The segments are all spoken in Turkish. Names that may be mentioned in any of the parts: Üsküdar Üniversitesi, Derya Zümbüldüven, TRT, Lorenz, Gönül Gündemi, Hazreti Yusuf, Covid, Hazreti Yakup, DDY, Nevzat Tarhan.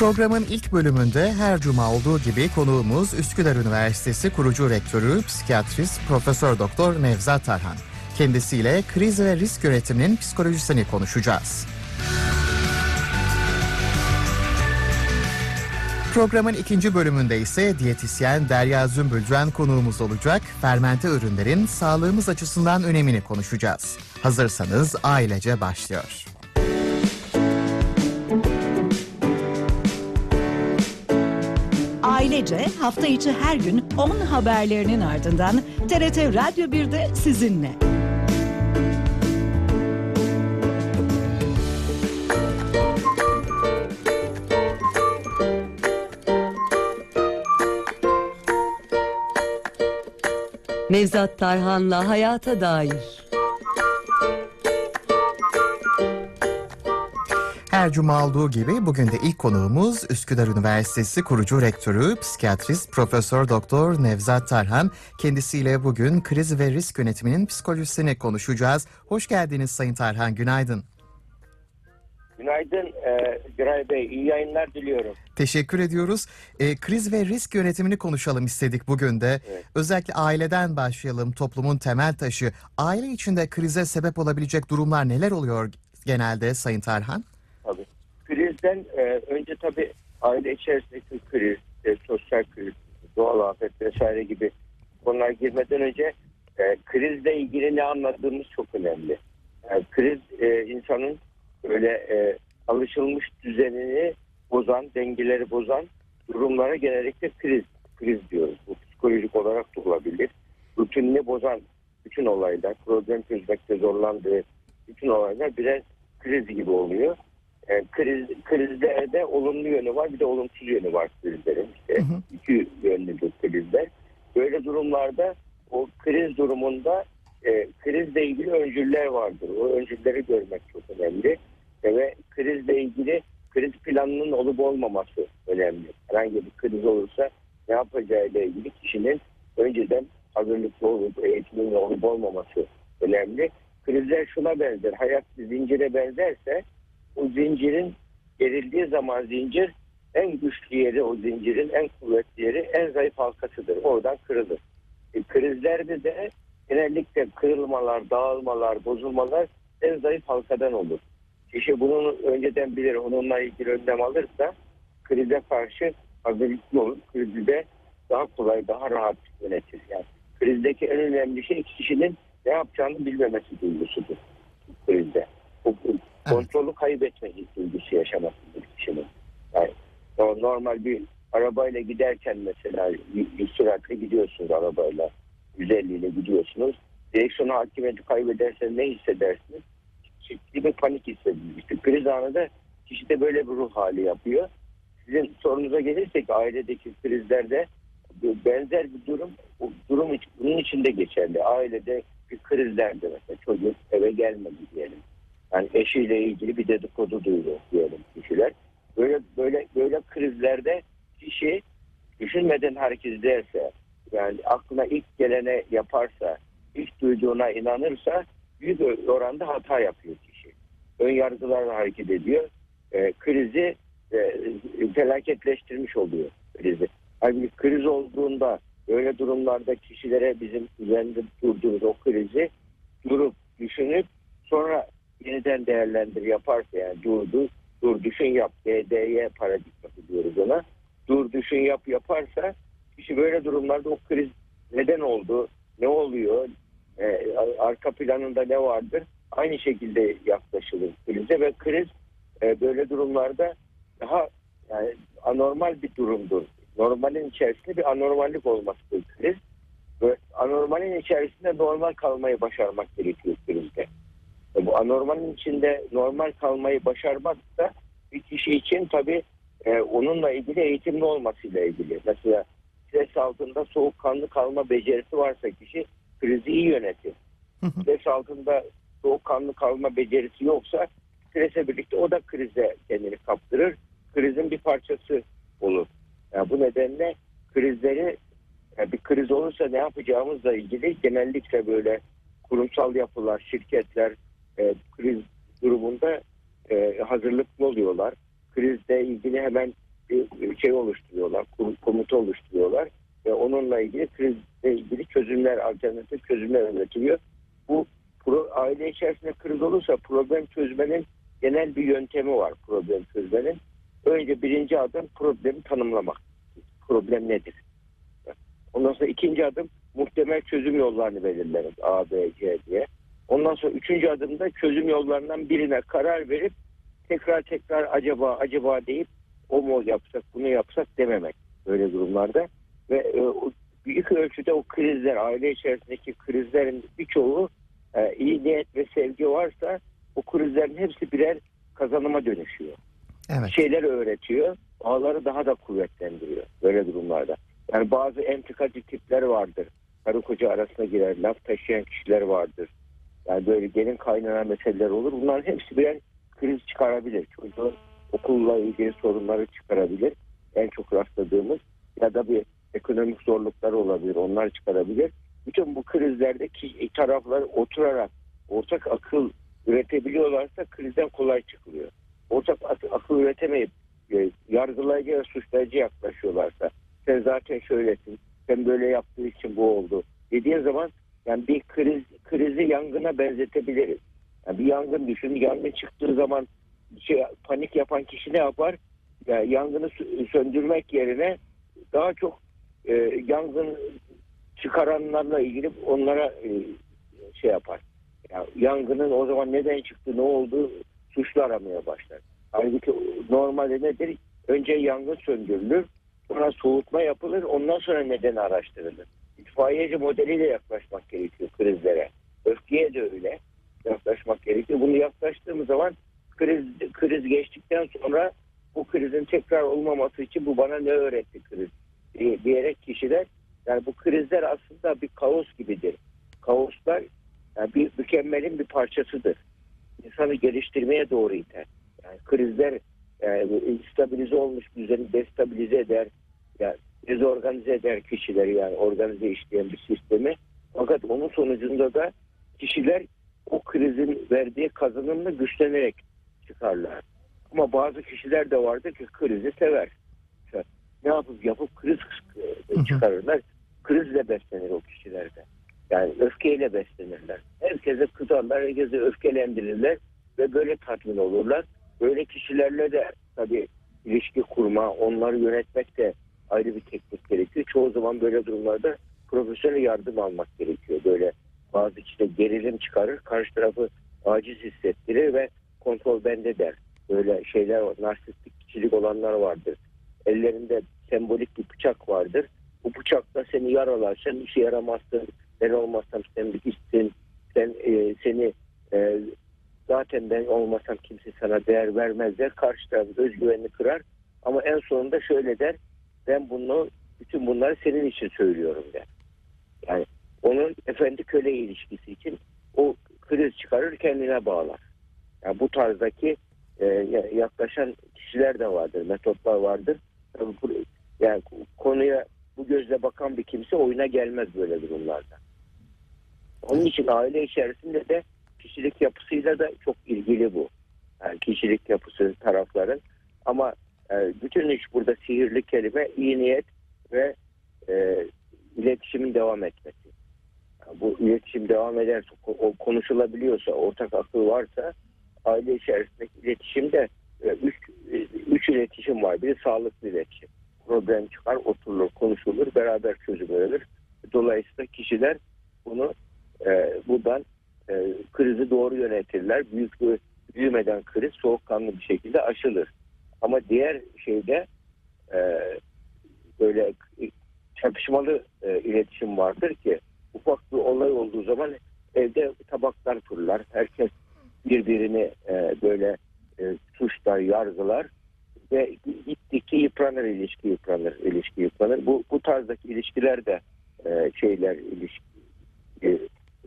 Programın ilk bölümünde her cuma olduğu gibi konuğumuz Üsküdar Üniversitesi kurucu rektörü, psikiyatrist Profesör Doktor Nevzat Tarhan. Kendisiyle kriz ve risk yönetiminin psikolojisini konuşacağız. Programın ikinci bölümünde ise diyetisyen Derya Zümbüldüven konuğumuz olacak. Fermente ürünlerin sağlığımız açısından önemini konuşacağız. Hazırsanız ailece başlıyor. Ailece hafta içi her gün 10 haberlerinin ardından TRT Radyo 1'de sizinle. Nevzat Tarhan'la Hayata Dair. Her cuma olduğu gibi bugün de ilk konuğumuz Üsküdar Üniversitesi kurucu rektörü, psikiyatrist Profesör Doktor Nevzat Tarhan. Kendisiyle bugün kriz ve risk yönetiminin psikolojisini konuşacağız. Hoş geldiniz Sayın Tarhan, günaydın. Günaydın Güray Bey, iyi yayınlar diliyorum. Teşekkür ediyoruz. Kriz ve risk yönetimini konuşalım istedik bugün de. Evet. Özellikle aileden başlayalım, toplumun temel taşı. Aile içinde krize sebep olabilecek durumlar neler oluyor genelde Sayın Tarhan? Tabii. Krizden önce tabii aile içerisindeki kriz, sosyal kriz, doğal afet vesaire gibi konular girmeden önce krizle ilgili ne anladığımız çok önemli. Yani kriz insanın böyle alışılmış düzenini bozan, dengeleri bozan durumlara genellikle kriz diyoruz. Bu psikolojik olarak da olabilir. Rutinini bozan bütün olaylar, problem çözmekte zorlandığı bütün olaylar birer kriz gibi oluyor. Yani krizlerde olumlu yönü var, bir de olumsuz yönü var krizlerin. İşte iki yönlü bir krizler. Böyle durumlarda o kriz durumunda krizle ilgili öncüller vardır. O öncülleri görmek çok önemli. Ve krizle ilgili kriz planının olup olmaması önemli. Herhangi bir kriz olursa ne yapacağıyla ilgili kişinin önceden hazırlıklı olup eğitiminin olup olmaması önemli. Krizler şuna benzer, hayat zincire benzerse o zincirin gerildiği zaman zincir en güçlü yeri, o zincirin en kuvvetli yeri en zayıf halkasıdır. Oradan kırılır. Krizlerde de genellikle kırılmalar, dağılmalar, bozulmalar en zayıf halkadan olur. Kişi bunu önceden bilir, onunla ilgili önlem alırsa krize karşı hazırlıklı olur. Krizde daha kolay, daha rahat yönetir. Yani krizdeki en önemli şey kişinin ne yapacağını bilmemesi duygusudur krizde. Kontrolü kaybetmesi duygusu yaşamasıdır kişinin. Yani normal bir arabayla giderken mesela bir süratle gidiyorsunuz arabayla. 150 ile gidiyorsunuz. Direksiyona hakimiyeti kaybederseniz ne hissedersiniz? Ciddi bir panik hissedilir. Kriz anında kişide böyle bir ruh hali yapıyor. Sizin sorunuza gelirsek ailedeki krizlerde benzer bir durum, bunun içinde geçerli. Ailede bir krizlerde mesela çocuk eve gelmedi diyelim. Yani eşiyle ilgili bir dedikodu duyuyor diyelim kişiler. Böyle krizlerde kişi düşünmeden hareket ederse, yani aklına ilk gelene yaparsa, ilk duyduğuna inanırsa büyük oranda hata yapıyor kişi. Ön yargılarla hareket ediyor. Krizi felaketleştirmiş oluyor krizi. Yani kriz olduğunda böyle durumlarda kişilere bizim üzerinde durduğumuz o krizi durup düşünüp sonra yeniden değerlendir yaparsa, yani dur düşün yap, DDY paradigması diyoruz ona. Dur düşün yap yaparsa kişi böyle durumlarda o kriz neden oldu, ne oluyor, arka planında ne vardır, aynı şekilde yaklaşılır krize ve kriz böyle durumlarda daha yani anormal bir durumdur. Normalin içerisinde bir anormallik olmasıdır kriz. Ve anormalin içerisinde normal kalmayı başarmak gerekiyor krizde. Bu anormalin içinde normal kalmayı başarmak da bir kişi için tabii onunla ilgili eğitimli olmasıyla ilgili. Mesela stres altında soğukkanlı kalma becerisi varsa kişi krizi iyi yönetir. Stres altında soğukkanlı kalma becerisi yoksa strese birlikte o da krize kendini kaptırır. Krizin bir parçası olur. Yani bu nedenle krizleri, yani bir kriz olursa ne yapacağımızla ilgili genellikle böyle kurumsal yapılar, şirketler kriz durumunda hazırlıklı oluyorlar. Krizle ilgili hemen bir şey oluşturuyorlar, komuta oluşturuyorlar ve onunla ilgili krizle ilgili çözümler, alternatif çözümler üretiliyor. Bu aile içerisinde kriz olursa problem çözmenin genel bir yöntemi var problem çözmenin. Önce birinci adım problemi tanımlamak. Problem nedir? Ondan sonra ikinci adım muhtemel çözüm yollarını belirleriz A, B, C diye. Ondan sonra üçüncü adımda çözüm yollarından birine karar verip tekrar acaba deyip o mu yapsak bunu yapsak dememek böyle durumlarda. Ve büyük ölçüde o krizler, aile içerisindeki krizlerin birçoğu iyi niyet ve sevgi varsa o krizlerin hepsi birer kazanıma dönüşüyor. Evet. Şeyler öğretiyor, ağları daha da kuvvetlendiriyor böyle durumlarda. Yani bazı entrikacı tipler vardır. Karı koca arasına girer, laf taşıyan kişiler vardır. Yani böyle gelin kaynana meseleler olur. Bunların hepsi birer kriz çıkarabilir. Çocuğun okulla ilgili sorunları çıkarabilir. En çok rastladığımız ya da bir ekonomik zorluklar olabilir. Onlar çıkarabilir. Bütün bu krizlerde taraflar oturarak ortak akıl üretebiliyorlarsa krizden kolay çıkılıyor. Ortak akıl üretemeyip yargılayıcı ve suçlayıcı yaklaşıyorlarsa sen zaten şöylesin, sen böyle yaptığın için bu oldu dediğin zaman yani bir krizi yangına benzetebiliriz. Yani bir yangın düşün, yangın çıktığı zaman panik yapan kişi ne yapar? Yani yangını söndürmek yerine daha çok yangın çıkaranlarla ilgili onlara şey yapar. Yani yangının o zaman neden çıktı, ne oldu suçlu aramaya başlar. Halbuki normalde nedir? Önce yangın söndürülür, sonra soğutma yapılır, ondan sonra nedeni araştırılır. İtfaiyeci modeliyle yaklaşmak gerekiyor krizlere. Öfkeye de öyle yaklaşmak gerekiyor. Bunu yaklaştığımız zaman kriz geçtikten sonra bu krizin tekrar olmaması için bu bana ne öğretti kriz diyerek kişiler, yani bu krizler aslında bir kaos gibidir. Kaoslar yani bir mükemmelin bir parçasıdır. İnsanı geliştirmeye doğru iter. Yani krizler stabilize olmuş düzeni destabilize eder, yani dezorganize eder kişileri, yani organize işleyen bir sistemi. Fakat onun sonucunda da kişiler o krizin verdiği kazanımla güçlenerek çıkarlar. Ama bazı kişiler de vardır ki krizi sever. Ne yapıp kriz çıkarırlar. Krizle beslenir o kişilerde. Yani öfkeyle beslenirler. Herkese kızarlar, herkese öfkelendirirler ve böyle tatmin olurlar. Böyle kişilerle de tabii ilişki kurma, onları yönetmek de ayrı bir teknik gerekiyor. Çoğu zaman böyle durumlarda profesyonel yardım almak gerekiyor. Böyle bazı işte gerilim çıkarır, karşı tarafı aciz hissettirir ve kontrol bende der. Böyle şeyler var, narsistik kişilik olanlar vardır. Ellerinde sembolik bir bıçak vardır. Bu bıçakla seni yaralar, sen işe yaramazsın, ben olmazsam sen bitişsin, zaten ben olmasam kimse sana değer vermez der. Karşı tarafın özgüvenini kırar. Ama en sonunda şöyle der. Ben bütün bunları senin için söylüyorum der. Yani onun efendi köle ilişkisi için o kriz çıkarır kendine bağlar. Yani bu tarzdaki yaklaşan kişiler de vardır. Metotlar vardır. Yani konuya bu gözle bakan bir kimse oyuna gelmez böyle durumlarda. Onun için aile içerisinde de kişilik yapısıyla da çok ilgili bu. Yani kişilik yapısı tarafların. Ama bütün iş burada sihirli kelime, iyi niyet ve iletişimin devam etmesi. Yani bu iletişim devam ederse, konuşulabiliyorsa, ortak akıl varsa aile içerisindeki iletişimde üç iletişim var. Biri sağlıklı iletişim. Problem çıkar, oturulur, konuşulur, beraber çözüm verilir. Dolayısıyla kişiler bunu buradan krizi doğru yönetirler. Büyümeden kriz soğukkanlı bir şekilde aşılır. Ama diğer şeyde böyle çatışmalı iletişim vardır ki ufak bir olay olduğu zaman evde tabaklar fırlar. Herkes birbirini böyle suçlar, yargılar ve gittikçe yıpranır, ilişki yıpranır. Bu tarzdaki ilişkiler de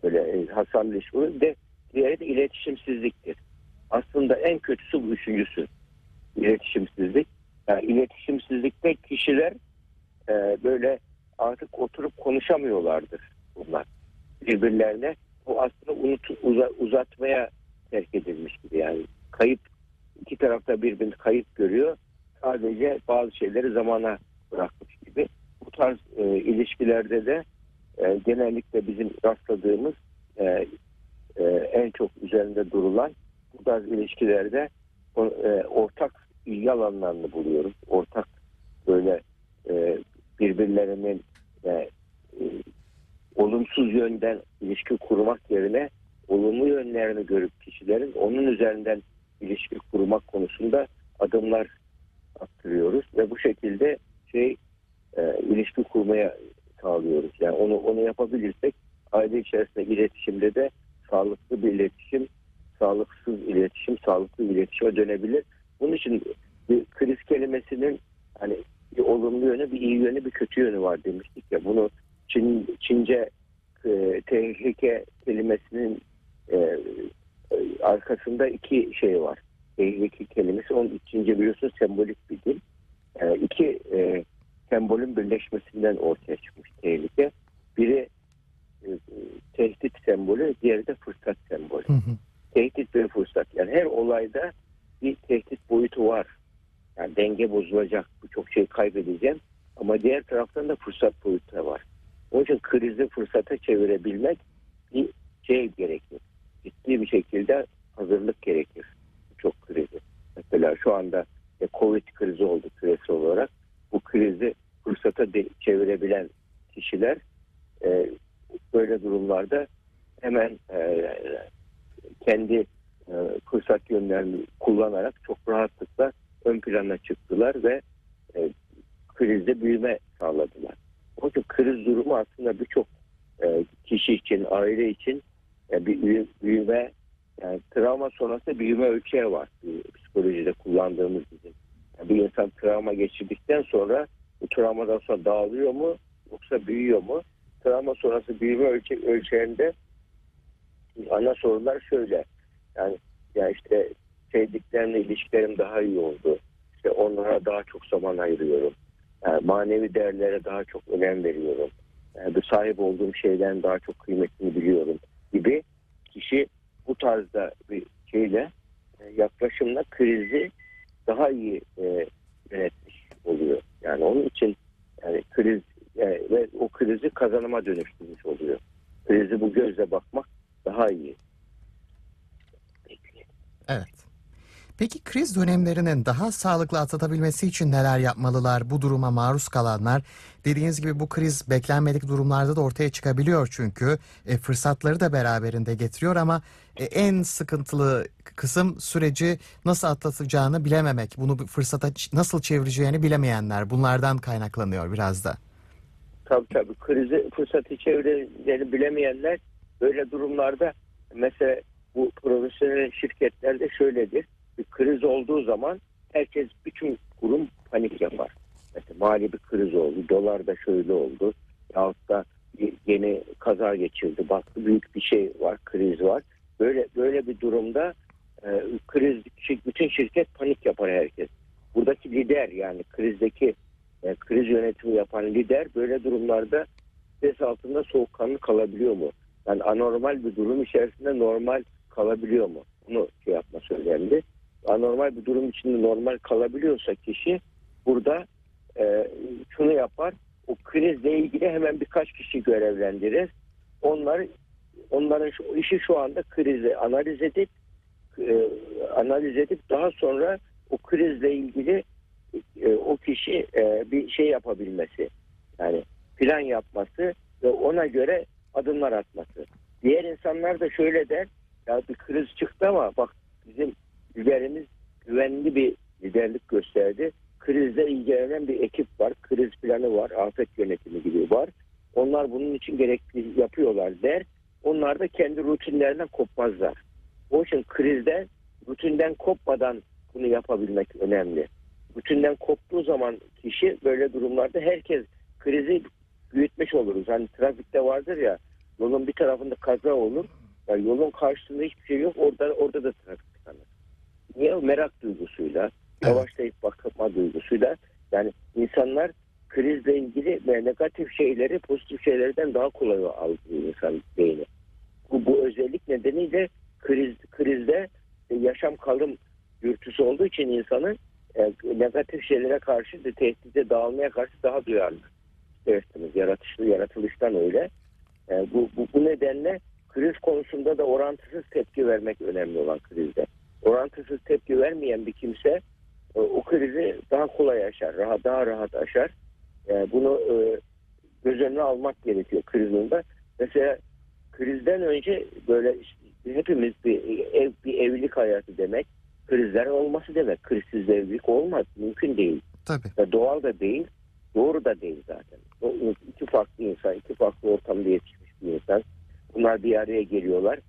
böyle hasarlı ilişkiler de diğeri de iletişimsizliktir. Aslında en kötüsü bu üçüncüsü. İletişimsizlik. Yani iletişimsizlikte kişiler böyle artık oturup konuşamıyorlardır bunlar. Birbirlerine o aslında uzatmaya terk edilmiş gibi yani. Kayıp, iki tarafta birbirini kayıp görüyor. sadece bazı şeyleri zamana bırakmış gibi. Bu tarz ilişkilerde de genellikle bizim rastladığımız en çok üzerinde durulan bu tarz ilişkilerde ortak ilgi alanlarını buluyoruz. Ortak böyle birbirlerinin olumsuz yönden ilişki kurmak yerine olumlu yönlerini görüp kişilerin onun üzerinden ilişki kurmak konusunda adımlar attırıyoruz ve bu şekilde ilişki kurmaya sağlıyoruz. Yani onu yapabilirsek aile içerisinde iletişimde de sağlıklı bir iletişim, sağlıksız iletişim, sağlıklı iletişime dönebilir. Bunun için bir kriz kelimesinin hani bir olumlu yönü, bir iyi yönü, bir kötü yönü var demiştik ya. Bunu Çince tehlike kelimesinin arkasında iki şey var. Tehlike kelimesi, onun Çince biliyorsunuz sembolik bir dil. İki sembolün birleşmesinden ortaya çıkmış tehlike. Biri tehdit sembolü, diğeri de fırsat sembolü. Hı hı. Tehdit ve fırsat. Yani her olayda bir tehdit boyutu var. Yani denge bozulacak, çok şey kaybedeceğim. Ama diğer taraftan da fırsat boyutu da var. Onun için krizi fırsata çevirebilmek bir şey gerekir. Ciddi bir şekilde hazırlık gerekir. Çok krizi. Mesela şu anda Covid krizi oldu küresel olarak. Bu krizi fırsata çevirebilen kişiler böyle durumlarda hemen kendi fırsat yönlerini kullanarak çok rahatlıkla ön plana çıktılar ve krizde büyüme sağladılar. O yüzden kriz durumu aslında birçok kişi için, aile için bir büyüme, yani travma sonrası büyüme ölçeği var. Psikolojide kullandığımız bizim. Yani bir insan travma geçirdikten sonra bu travmadan sonra dağılıyor mu yoksa büyüyor mu? Travma sonrası büyüme ölçeğinde ana sorunlar şöyle. Yani işte sevdiklerimle ilişkilerim daha iyi oldu. İşte onlara daha çok zaman ayırıyorum. Yani manevi değerlere daha çok önem veriyorum. Yani sahip olduğum şeylerin daha çok kıymetini biliyorum gibi kişi bu tarzda bir şeyle yaklaşımla krizi daha iyi yönetmiş oluyor. Yani onun için yani kriz ve o krizi kazanıma dönüştürmüş oluyor. Krizi bu gözle bakmak daha iyi. Evet. Peki kriz dönemlerinin daha sağlıklı atlatabilmesi için neler yapmalılar bu duruma maruz kalanlar? Dediğiniz gibi bu kriz beklenmedik durumlarda da ortaya çıkabiliyor çünkü fırsatları da beraberinde getiriyor ama en sıkıntılı kısım süreci nasıl atlatacağını bilememek, bunu fırsata nasıl çevireceğini bilemeyenler, bunlardan kaynaklanıyor biraz da. Tabii krizi fırsatı çevireceğini bilemeyenler böyle durumlarda mesela bu profesyonel şirketlerde şöyledir. Bir kriz olduğu zaman herkes, bütün kurum panik yapar. Mesela mali bir kriz oldu, dolar da şöyle oldu, yahut da yeni kaza geçirdi, baktı büyük bir şey var, kriz var. Böyle bir durumda kriz, bütün şirket panik yapar herkes. Buradaki lider, yani krizdeki kriz yönetimi yapan lider böyle durumlarda stres altında soğukkanlı kalabiliyor mu? Yani anormal bir durum içerisinde normal kalabiliyor mu? Bunu yapması önemli. Anormal bir durum içinde normal kalabiliyorsa kişi burada şunu yapar. O krizle ilgili hemen birkaç kişi görevlendirir. Onların işi şu anda krizi analiz edip daha sonra o krizle ilgili o kişi bir şey yapabilmesi. Yani plan yapması ve ona göre adımlar atması. Diğer insanlar da şöyle der. Ya bir kriz çıktı ama bak bizim liderimiz güvenli bir liderlik gösterdi. Krizle ilgilenen bir ekip var. Kriz planı var. Afet yönetimi gibi var. Onlar bunun için gerekli yapıyorlar der. Onlar da kendi rutinlerinden kopmazlar. Onun için krizden, rutinden kopmadan bunu yapabilmek önemli. Rutinden koptuğu zaman kişi böyle durumlarda herkes krizi büyütmüş oluruz. Hani trafikte vardır ya, yolun bir tarafında kaza olur. Yani yolun karşısında hiçbir şey yok. Orada da trafik tıkanır. Niye? Merak duygusuyla, yavaşlayıp bakma duygusuyla. Yani insanlar krizle ilgili ve negatif şeyleri pozitif şeylerden daha kolay algılıyor insan beyni. Bu özellik nedeniyle krizde yaşam kalım dürtüsü olduğu için insanın negatif şeylere karşı, tehdide, dağılmaya karşı daha duyarlı. Dersiniz, yaratılıştan öyle. Bu nedenle kriz konusunda da orantısız tepki vermek önemli olan krizde. Orantısız tepki vermeyen bir kimse o krizi daha kolay aşar, daha rahat aşar. Bunu göz önüne almak gerekiyor krizinde. Mesela krizden önce böyle hepimiz bir evlilik hayatı demek, krizler olması demek. Krizsiz evlilik olmaz, mümkün değil. Tabii. Doğal da değil, doğru da değil zaten. O iki farklı insan, iki farklı ortamda yetişmiş bir insan. Bunlar bir araya geliyorlar.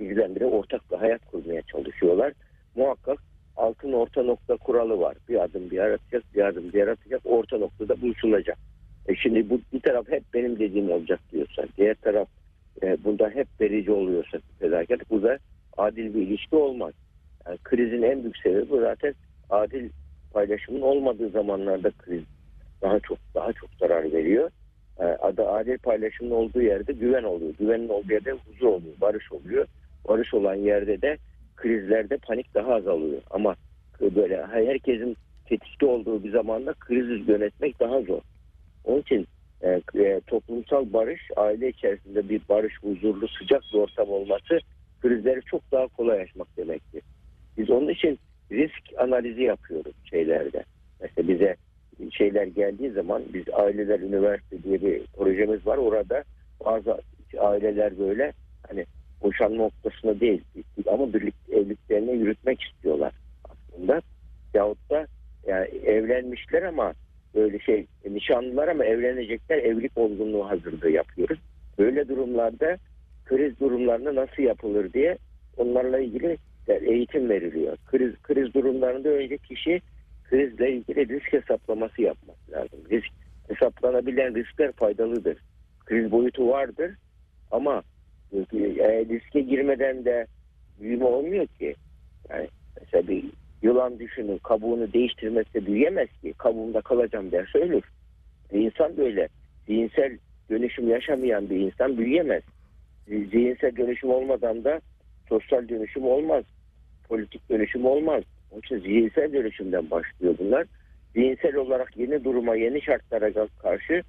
Birdenbire ortak bir hayat kurmaya çalışıyorlar. Muhakkak altın orta nokta kuralı var. Bir adım bir yaratacak, bir adım bir yaratacak. Orta noktada buluşulacak. Şimdi bu bir taraf hep benim dediğim olacak diyorsa, diğer taraf bunda hep verici oluyorsa fedakarlık, bu da adil bir ilişki olmaz. Yani krizin en büyük sebebi bu zaten, adil paylaşımın olmadığı zamanlarda kriz daha çok zarar veriyor. Adı adil paylaşımın olduğu yerde güven oluyor. Güvenin olduğu yerde huzur oluyor, barış oluyor. Barış olan yerde de krizlerde panik daha azalıyor. Ama böyle herkesin tetikte olduğu bir zamanda krizi yönetmek daha zor. Onun için toplumsal barış, aile içerisinde bir barış, huzurlu, sıcak bir ortam olması krizleri çok daha kolay aşmak demektir. Biz onun için risk analizi yapıyoruz şeylerde. Mesela bize şeyler geldiği zaman, biz aileler üniversite diye bir projemiz var. Orada bazı aileler böyle hani boşanma noktasına değil ama birlikte evliliklerini yürütmek istiyorlar aslında. Yahut da yani evlenmişler ama böyle nişanlılar ama evlenecekler, evlilik olgunluğu hazırlığı yapıyoruz. Böyle durumlarda kriz durumlarında nasıl yapılır diye onlarla ilgili eğitim veriliyor. Kriz durumlarında önce kişi krizle ilgili risk hesaplaması yapması lazım. Risk hesaplanabilen riskler faydalıdır. Kriz boyutu vardır ama riske girmeden de büyüme olmuyor ki. Yani mesela bir yılan düşünün, kabuğunu değiştirmezse büyüyemez ki. Kabuğunda kalacağım derse ölür. İnsan böyle zihinsel dönüşüm yaşamayan bir insan büyüyemez. Zihinsel dönüşüm olmadan da sosyal dönüşüm olmaz. Politik dönüşüm olmaz. Onun için zihinsel dönüşümden başlıyor bunlar. Zihinsel olarak yeni duruma, yeni şartlara karşı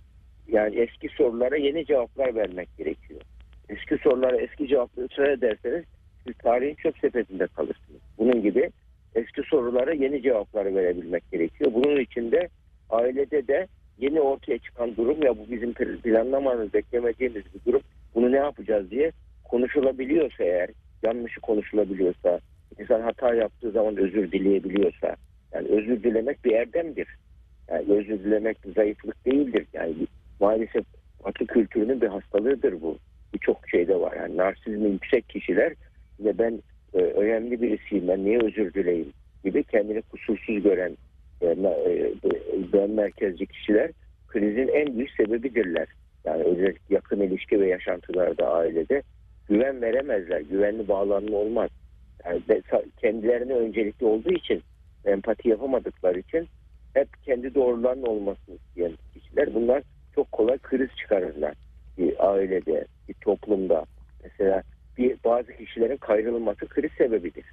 yani eski sorulara yeni cevaplar vermek gerekiyor. Eski sorulara eski cevapları ısrar ederseniz siz tarihin çöp sepetinde kalırsınız. Bunun gibi eski sorulara yeni cevapları verebilmek gerekiyor. Bunun için de ailede de yeni ortaya çıkan durum, ya bu bizim planlamanız, beklemediğimiz bir durum, bunu ne yapacağız diye konuşulabiliyorsa, eğer yanlışı konuşulabiliyorsa, insan hata yaptığı zaman özür dileyebiliyorsa, yani özür dilemek bir erdemdir. Yani özür dilemek bir zayıflık değildir. Yani maalesef Batı kültürünün bir hastalığıdır bu. Birçok şeyde var. Yani narsizmi yüksek kişiler ve ben önemli birisiyim, ben niye özür dileyim gibi kendini kusursuz gören ben merkezci kişiler krizin en büyük sebebidirler. Yani özellikle yakın ilişki ve yaşantılarda, ailede güven veremezler. Güvenli bağlanma olmaz. Yani kendilerine öncelikli olduğu için, empati yapamadıkları için hep kendi doğrularının olmasını isteyen kişiler, bunlar çok kolay kriz çıkarırlar. Bir ailede, bir toplumda. Mesela bazı kişilerin kayrılması kriz sebebidir.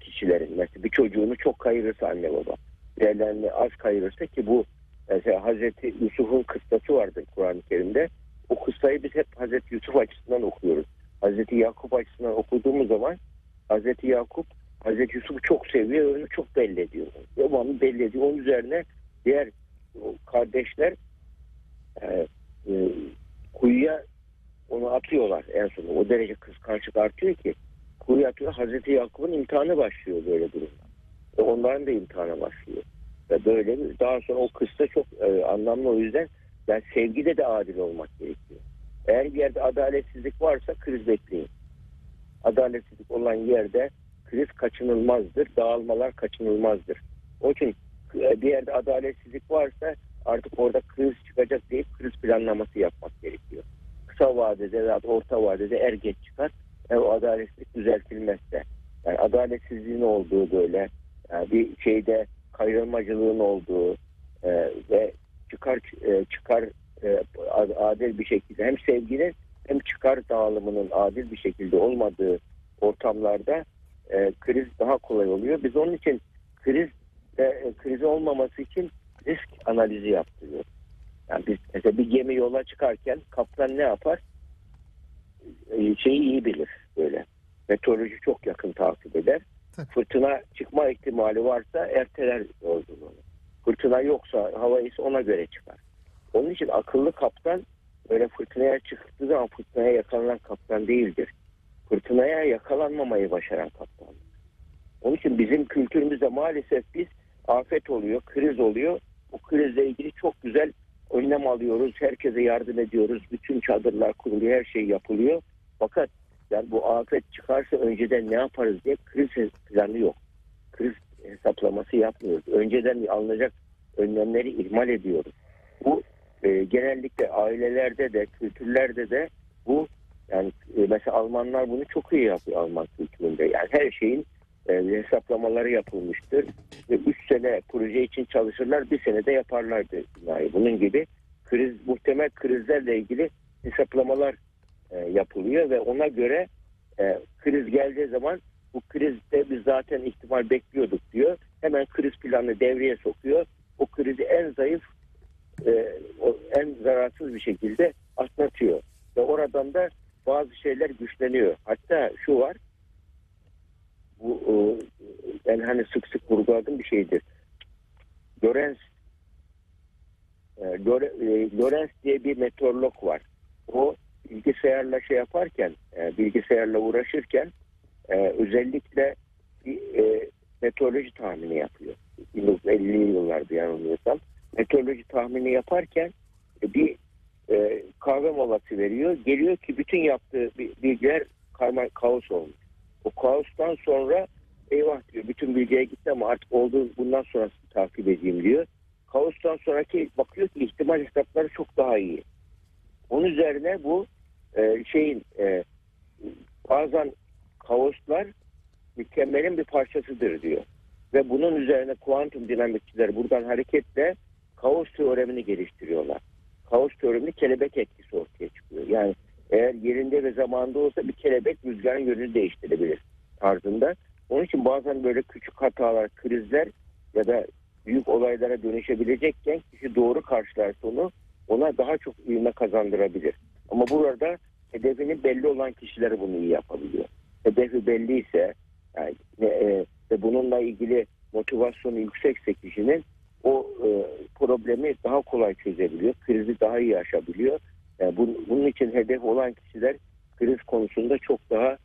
Kişilerin mesela bir çocuğunu çok kayırırsa anne baba, diğerlerini az kayırırsa, ki bu mesela Hazreti Yusuf'un kıssası vardır Kur'an-ı Kerim'de. O kıssayı biz hep Hazreti Yusuf açısından okuyoruz. Hazreti Yakup açısından okuduğumuz zaman Hazreti Yakup Hazreti Yusuf'u çok seviyor, onu çok belli ediyor. Devamlı belli ediyor. Onun üzerine diğer kardeşler kuyuya onu atıyorlar en sonunda. O derece kıskançlık artıyor ki kuyuya atıyor. Hazreti Yakup'un imtihanı başlıyor böyle durumda. Onların da imtihanı başlıyor. Ve böyle daha sonra o kıssa çok anlamlı. O yüzden yani sevgide de adil olmak gerekiyor. Eğer bir yerde adaletsizlik varsa kriz bekleyin. Adaletsizlik olan yerde kriz kaçınılmazdır. Dağılmalar kaçınılmazdır. Onun için bir yerde adaletsizlik varsa artık orada kriz çıkacak deyip kriz planlaması yapmak gerekiyor. Kısa vadede veya orta vadede er geç çıkar. O adaletsizlik düzeltilmezse. Yani adaletsizliğin olduğu böyle bir şeyde kayrılmacılığın olduğu ve çıkar adil bir şekilde hem sevginin hem çıkar dağılımının adil bir şekilde olmadığı ortamlarda kriz daha kolay oluyor. Biz onun için kriz ve krizi olmaması için risk analizi yaptırıyor. Yani biz mesela bir gemi yola çıkarken kaptan ne yapar? Şeyi iyi bilir böyle. Meteoroloji çok yakın takip eder. Fırtına çıkma ihtimali varsa erteler yolculuğunu. Fırtına yoksa, hava ise ona göre çıkar. Onun için akıllı kaptan böyle fırtınaya çıktığı zaman fırtınaya yakalanan kaptan değildir. Fırtınaya yakalanmamayı başaran kaptandır. Onun için bizim kültürümüzde maalesef biz afet oluyor, kriz oluyor. O krizle ilgili çok güzel önlem alıyoruz, herkese yardım ediyoruz. Bütün çadırlar kuruluyor, her şey yapılıyor. Fakat yani bu afet çıkarsa önceden ne yaparız diye kriz planı yok. Kriz hesaplaması yapmıyoruz. Önceden alınacak önlemleri ihmal ediyoruz. Bu genellikle ailelerde de, kültürlerde de bu, yani mesela Almanlar bunu çok iyi yapıyor Alman kültüründe. Yani her şeyin hesaplamaları yapılmıştır. 3 sene proje için çalışırlar, 1 senede yaparlardı. Yani bunun gibi kriz, muhtemel krizlerle ilgili hesaplamalar yapılıyor ve ona göre kriz geldiği zaman bu krizde biz zaten ihtimal bekliyorduk diyor. Hemen kriz planını devreye sokuyor. O krizi en zayıf, en zararsız bir şekilde atlatıyor. Ve oradan da bazı şeyler güçleniyor. Hatta şu var, bu ben hani sık sık vurguladığım bir şeydir. Lorenz diye bir meteorolog var. O bilgisayarla şey yaparken, bilgisayarla uğraşırken özellikle meteoroloji tahmini yapıyor. 50'li yıllarda yanılmıyorsam. Meteoroloji tahmini yaparken bir kahve molası veriyor. Geliyor ki bütün yaptığı bilgiler kaos olmuş. O kaostan sonra eyvah diyor, bütün bilgiye gitti ama artık oldu, bundan sonrasını takip edeyim diyor. Kaostan sonraki bakıyor ki ihtimal hesapları çok daha iyi. Onun üzerine bu bazen kaoslar mükemmelin bir parçasıdır diyor. Ve bunun üzerine kuantum dinamikçiler buradan hareketle kaos teoremini geliştiriyorlar. Kaos teoremini kelebek etkisi ortaya çıkıyor. Yani eğer yerinde ve zamanda olsa bir kelebek rüzgarın yönünü değiştirebilir tarzında. Onun için bazen böyle küçük hatalar, krizler ya da büyük olaylara dönüşebilecekken kişi doğru karşılarsa onu, ona daha çok ivme kazandırabilir. Ama burada hedefinin belli olan kişiler bunu iyi yapabiliyor. Hedefi belliyse yani, ve bununla ilgili motivasyonu yüksekse kişinin o problemi daha kolay çözebiliyor. Krizi daha iyi aşabiliyor. Yani bunun için hedef olan kişiler kriz konusunda çok daha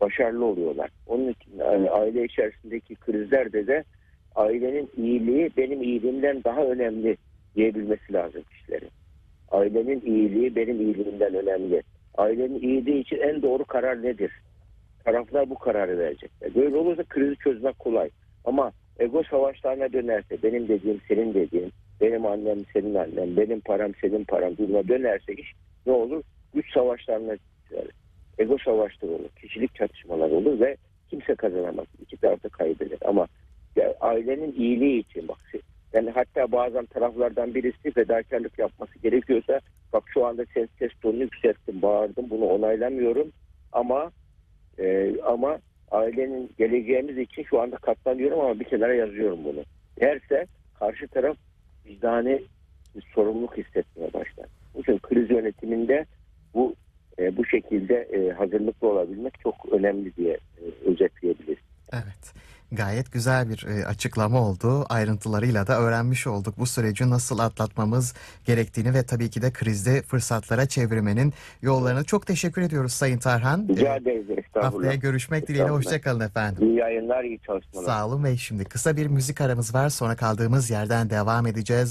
başarılı oluyorlar. Onun için aile içerisindeki krizlerde de ailenin iyiliği benim iyiliğimden daha önemli diyebilmesi lazım kişilerin. Ailenin iyiliği benim iyiliğimden önemli. Ailenin iyiliği için en doğru karar nedir? Taraflar bu kararı verecekler. Böyle olursa krizi çözmek kolay. Ama ego savaşlarına dönerse, benim dediğim senin dediğin, benim annem senin annen, benim param senin param duruma dönerse iş ne olur? Güç savaşlarına döner. Ego savaşları olur, kişilik çatışmaları olur ve kimse kazanamaz. İki taraf da kaybeder. Ama yani ailenin iyiliği için bak, yani hatta bazen taraflardan birisi fedakarlık yapması gerekiyorsa, bak şu anda ses tonunu yükselttim, bağırdım, bunu onaylamıyorum ama ailenin geleceğimiz için şu anda katlanıyorum ama bir kenara yazıyorum bunu derse karşı taraf vicdani sorumluluk hissetmeye başlar. Onun için kriz yönetiminde bu şekilde hazırlıklı olabilmek çok önemli diye özetleyebiliriz. Evet. Gayet güzel bir açıklama oldu. Ayrıntılarıyla da öğrenmiş olduk bu süreci nasıl atlatmamız gerektiğini ve tabii ki de krizde fırsatlara çevirmenin yollarını. Çok teşekkür ediyoruz Sayın Tarhan. Rica ederiz. Haftaya görüşmek dileğiyle. Hoşçakalın efendim. İyi yayınlar, iyi çalışmalar. Sağ olun. Ve şimdi kısa bir müzik aramız var. Sonra kaldığımız yerden devam edeceğiz.